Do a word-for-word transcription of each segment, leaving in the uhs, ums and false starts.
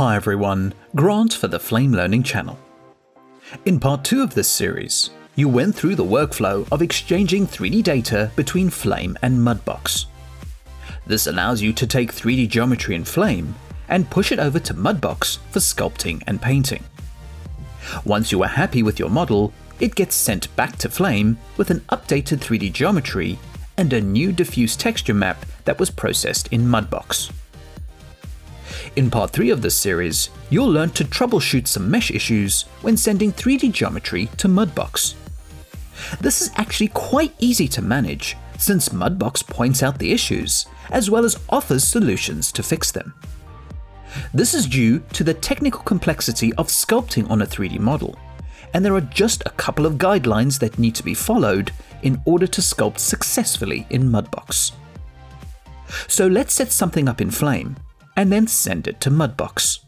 Hi everyone, Grant for the Flame Learning channel. In part two of this series, you went through the workflow of exchanging three D data between Flame and Mudbox. This allows you to take three D geometry in Flame and push it over to Mudbox for sculpting and painting. Once you are happy with your model, it gets sent back to Flame with an updated three D geometry and a new diffuse texture map that was processed in Mudbox. In part three of this series, you'll learn to troubleshoot some mesh issues when sending three D geometry to Mudbox. This is actually quite easy to manage since Mudbox points out the issues as well as offers solutions to fix them. This is due to the technical complexity of sculpting on a three D model, and there are just a couple of guidelines that need to be followed in order to sculpt successfully in Mudbox. So let's set something up in Flame and then send it to Mudbox.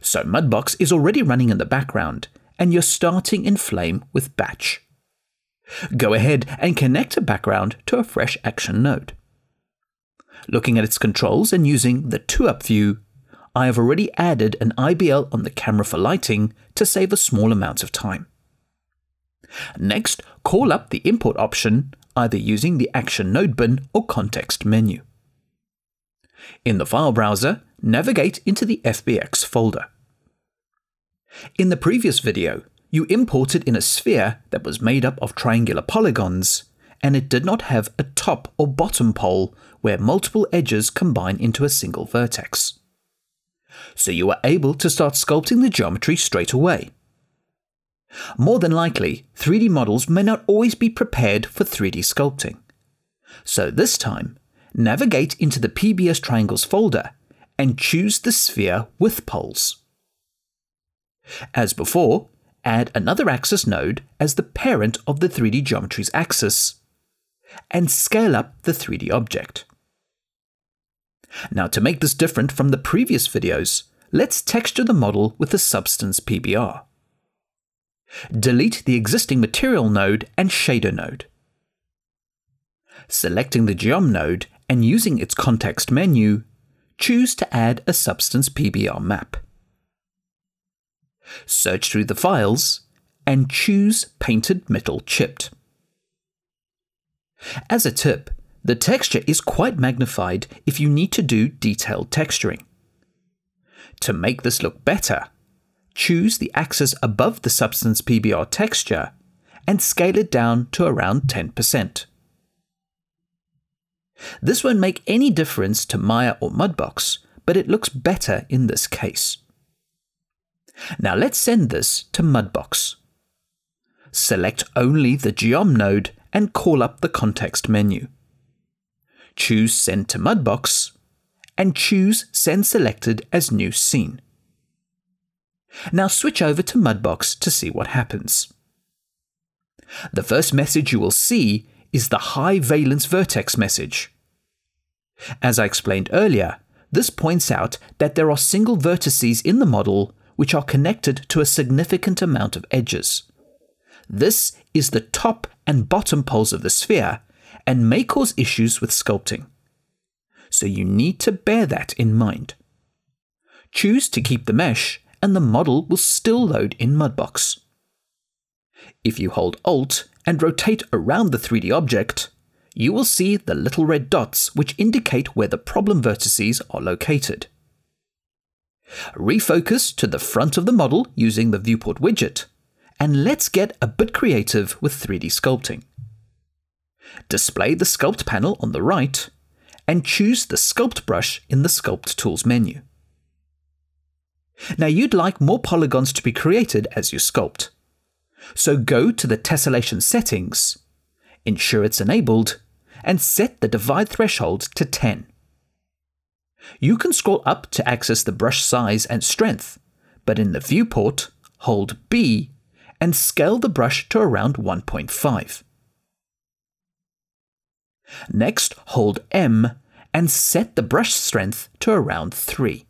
So Mudbox is already running in the background, and you're starting in Flame with Batch. Go ahead and connect a background to a fresh Action node. Looking at its controls and using the two up view, I have already added an I B L on the camera for lighting to save a small amount of time. Next, call up the import option, either using the Action node bin or context menu. In the file browser, navigate into the F B X folder. In the previous video, you imported in a sphere that was made up of triangular polygons, and it did not have a top or bottom pole where multiple edges combine into a single vertex. So you are able to start sculpting the geometry straight away. More than likely, three D models may not always be prepared for three D sculpting. So this time, navigate into the P B S Triangles folder and choose the sphere with poles. As before, add another axis node as the parent of the three D geometry's axis and scale up the three D object. Now, to make this different from the previous videos, let's texture the model with the Substance P B R. Delete the existing Material node and Shader node. Selecting the Geom node and using its context menu, choose to add a Substance P B R map. Search through the files and choose Painted Metal Chipped. As a tip, the texture is quite magnified if you need to do detailed texturing. To make this look better, choose the axis above the Substance P B R texture and scale it down to around ten percent. This won't make any difference to Maya or Mudbox, but it looks better in this case. Now let's send this to Mudbox. Select only the Geom node and call up the context menu. Choose Send to Mudbox and choose Send Selected as New Scene. Now switch over to Mudbox to see what happens. The first message you will see is the high valence vertex message. As I explained earlier, this points out that there are single vertices in the model which are connected to a significant amount of edges. This is the top and bottom poles of the sphere and may cause issues with sculpting. So you need to bear that in mind. Choose to keep the mesh and the model will still load in Mudbox. If you hold Alt and rotate around the three D object, you will see the little red dots which indicate where the problem vertices are located. Refocus to the front of the model using the viewport widget, and let's get a bit creative with three D sculpting. Display the sculpt panel on the right, and choose the sculpt brush in the Sculpt Tools menu. Now you'd like more polygons to be created as you sculpt. So go to the Tessellation settings, ensure it's enabled, and set the Divide threshold to ten. You can scroll up to access the brush size and strength, but in the viewport, hold B and scale the brush to around one point five. Next, hold M and set the brush strength to around three.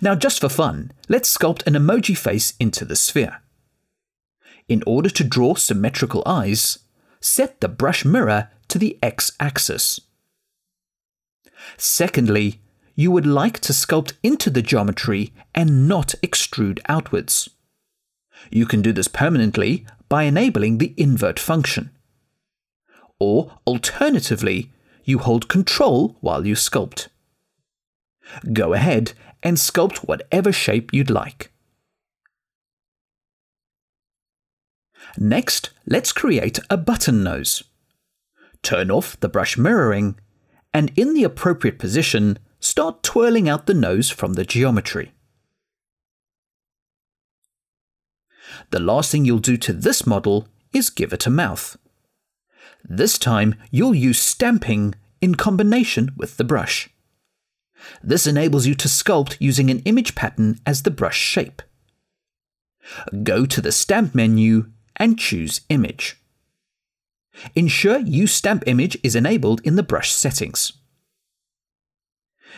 Now just for fun, let's sculpt an emoji face into the sphere. In order to draw symmetrical eyes, set the brush mirror to the X axis. Secondly, you would like to sculpt into the geometry and not extrude outwards. You can do this permanently by enabling the invert function. Or, alternatively, you hold control while you sculpt. Go ahead and sculpt whatever shape you'd like. Next, let's create a button nose. Turn off the brush mirroring, and in the appropriate position, start twirling out the nose from the geometry. The last thing you'll do to this model is give it a mouth. This time, you'll use stamping in combination with the brush. This enables you to sculpt using an image pattern as the brush shape. Go to the Stamp menu and choose Image. Ensure Use Stamp Image is enabled in the brush settings.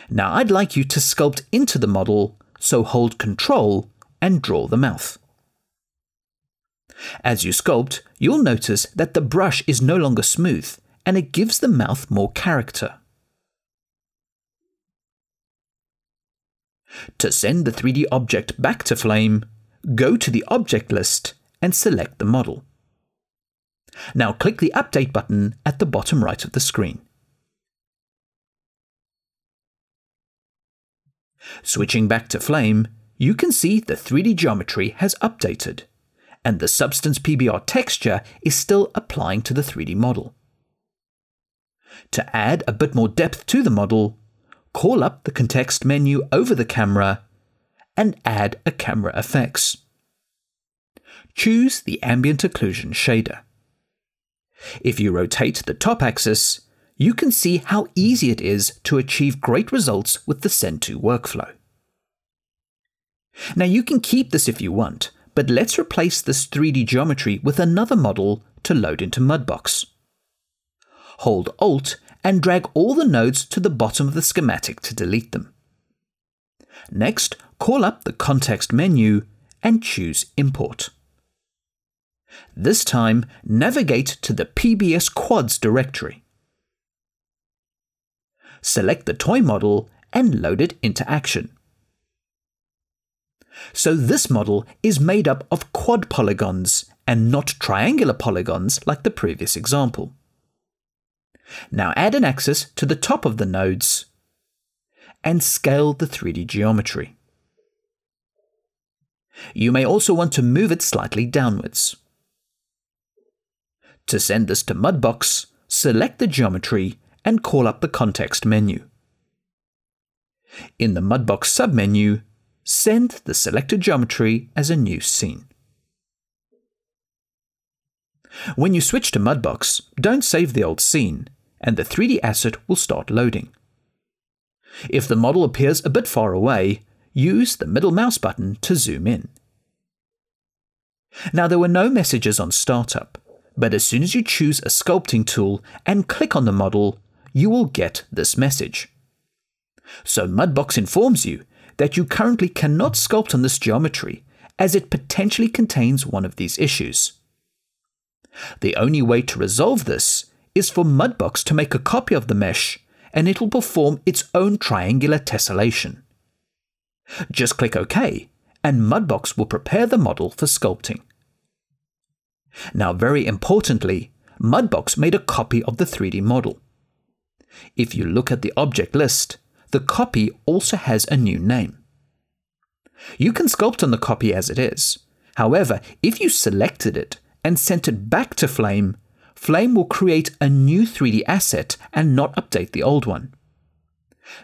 Now I'd like you to sculpt into the model, so hold Control and draw the mouth. As you sculpt, you'll notice that the brush is no longer smooth and it gives the mouth more character. To send the three D object back to Flame, go to the object list and select the model. Now click the Update button at the bottom right of the screen. Switching back to Flame, you can see the three D geometry has updated, and the Substance P B R texture is still applying to the three D model. To add a bit more depth to the model, call up the context menu over the camera and add a camera effects. Choose the Ambient Occlusion shader. If you rotate the top axis, you can see how easy it is to achieve great results with the Send To workflow. Now you can keep this if you want, but let's replace this three D geometry with another model to load into Mudbox. Hold Alt and drag all the nodes to the bottom of the schematic to delete them. Next, call up the context menu and choose Import. This time, navigate to the P B S Quads directory. Select the toy model and load it into Action. So this model is made up of quad polygons and not triangular polygons like the previous example. Now add an axis to the top of the nodes and scale the three D geometry. You may also want to move it slightly downwards. To send this to Mudbox, select the geometry and call up the context menu. In the Mudbox submenu, send the selected geometry as a new scene. When you switch to Mudbox, don't save the old scene, and the three D asset will start loading. If the model appears a bit far away, use the middle mouse button to zoom in. Now there were no messages on startup, but as soon as you choose a sculpting tool and click on the model, you will get this message. So Mudbox informs you that you currently cannot sculpt on this geometry, as it potentially contains one of these issues. The only way to resolve this is for Mudbox to make a copy of the mesh, and it'll perform its own triangular tessellation. Just click OK, and Mudbox will prepare the model for sculpting. Now, very importantly, Mudbox made a copy of the three D model. If you look at the object list, the copy also has a new name. You can sculpt on the copy as it is. However, if you selected it and sent it back to Flame, Flame will create a new three D asset and not update the old one.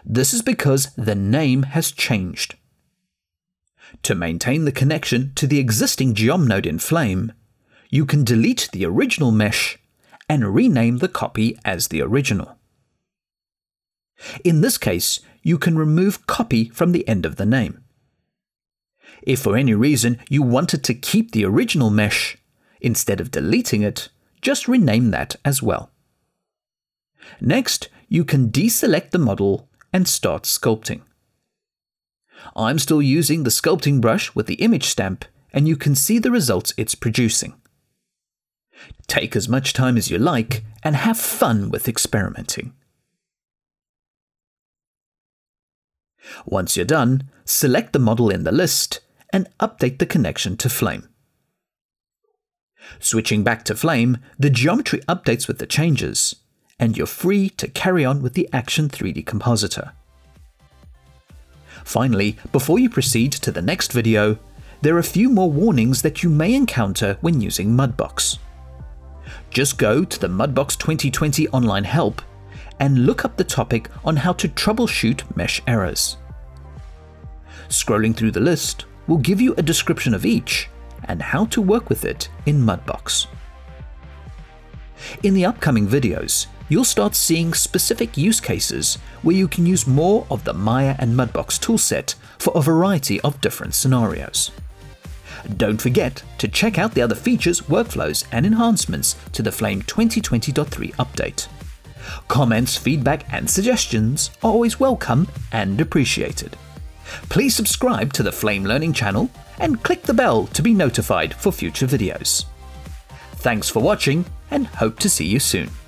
This is because the name has changed. To maintain the connection to the existing geom node in Flame, you can delete the original mesh and rename the copy as the original. In this case, you can remove copy from the end of the name. If for any reason you wanted to keep the original mesh, instead of deleting it, just rename that as well. Next, you can deselect the model and start sculpting. I'm still using the sculpting brush with the image stamp, and you can see the results it's producing. Take as much time as you like and have fun with experimenting. Once you're done, select the model in the list and update the connection to Flame. Switching back to Flame, the geometry updates with the changes, and you're free to carry on with the Action three D compositor. Finally, before you proceed to the next video, there are a few more warnings that you may encounter when using Mudbox. Just go to the Mudbox twenty twenty online help and look up the topic on how to troubleshoot mesh errors. Scrolling through the list will give you a description of each and how to work with it in Mudbox. In the upcoming videos, you'll start seeing specific use cases where you can use more of the Maya and Mudbox toolset for a variety of different scenarios. Don't forget to check out the other features, workflows, and enhancements to the Flame twenty twenty point three update. Comments, feedback, and suggestions are always welcome and appreciated. Please subscribe to the Flame Learning channel and click the bell to be notified for future videos. Thanks for watching and hope to see you soon.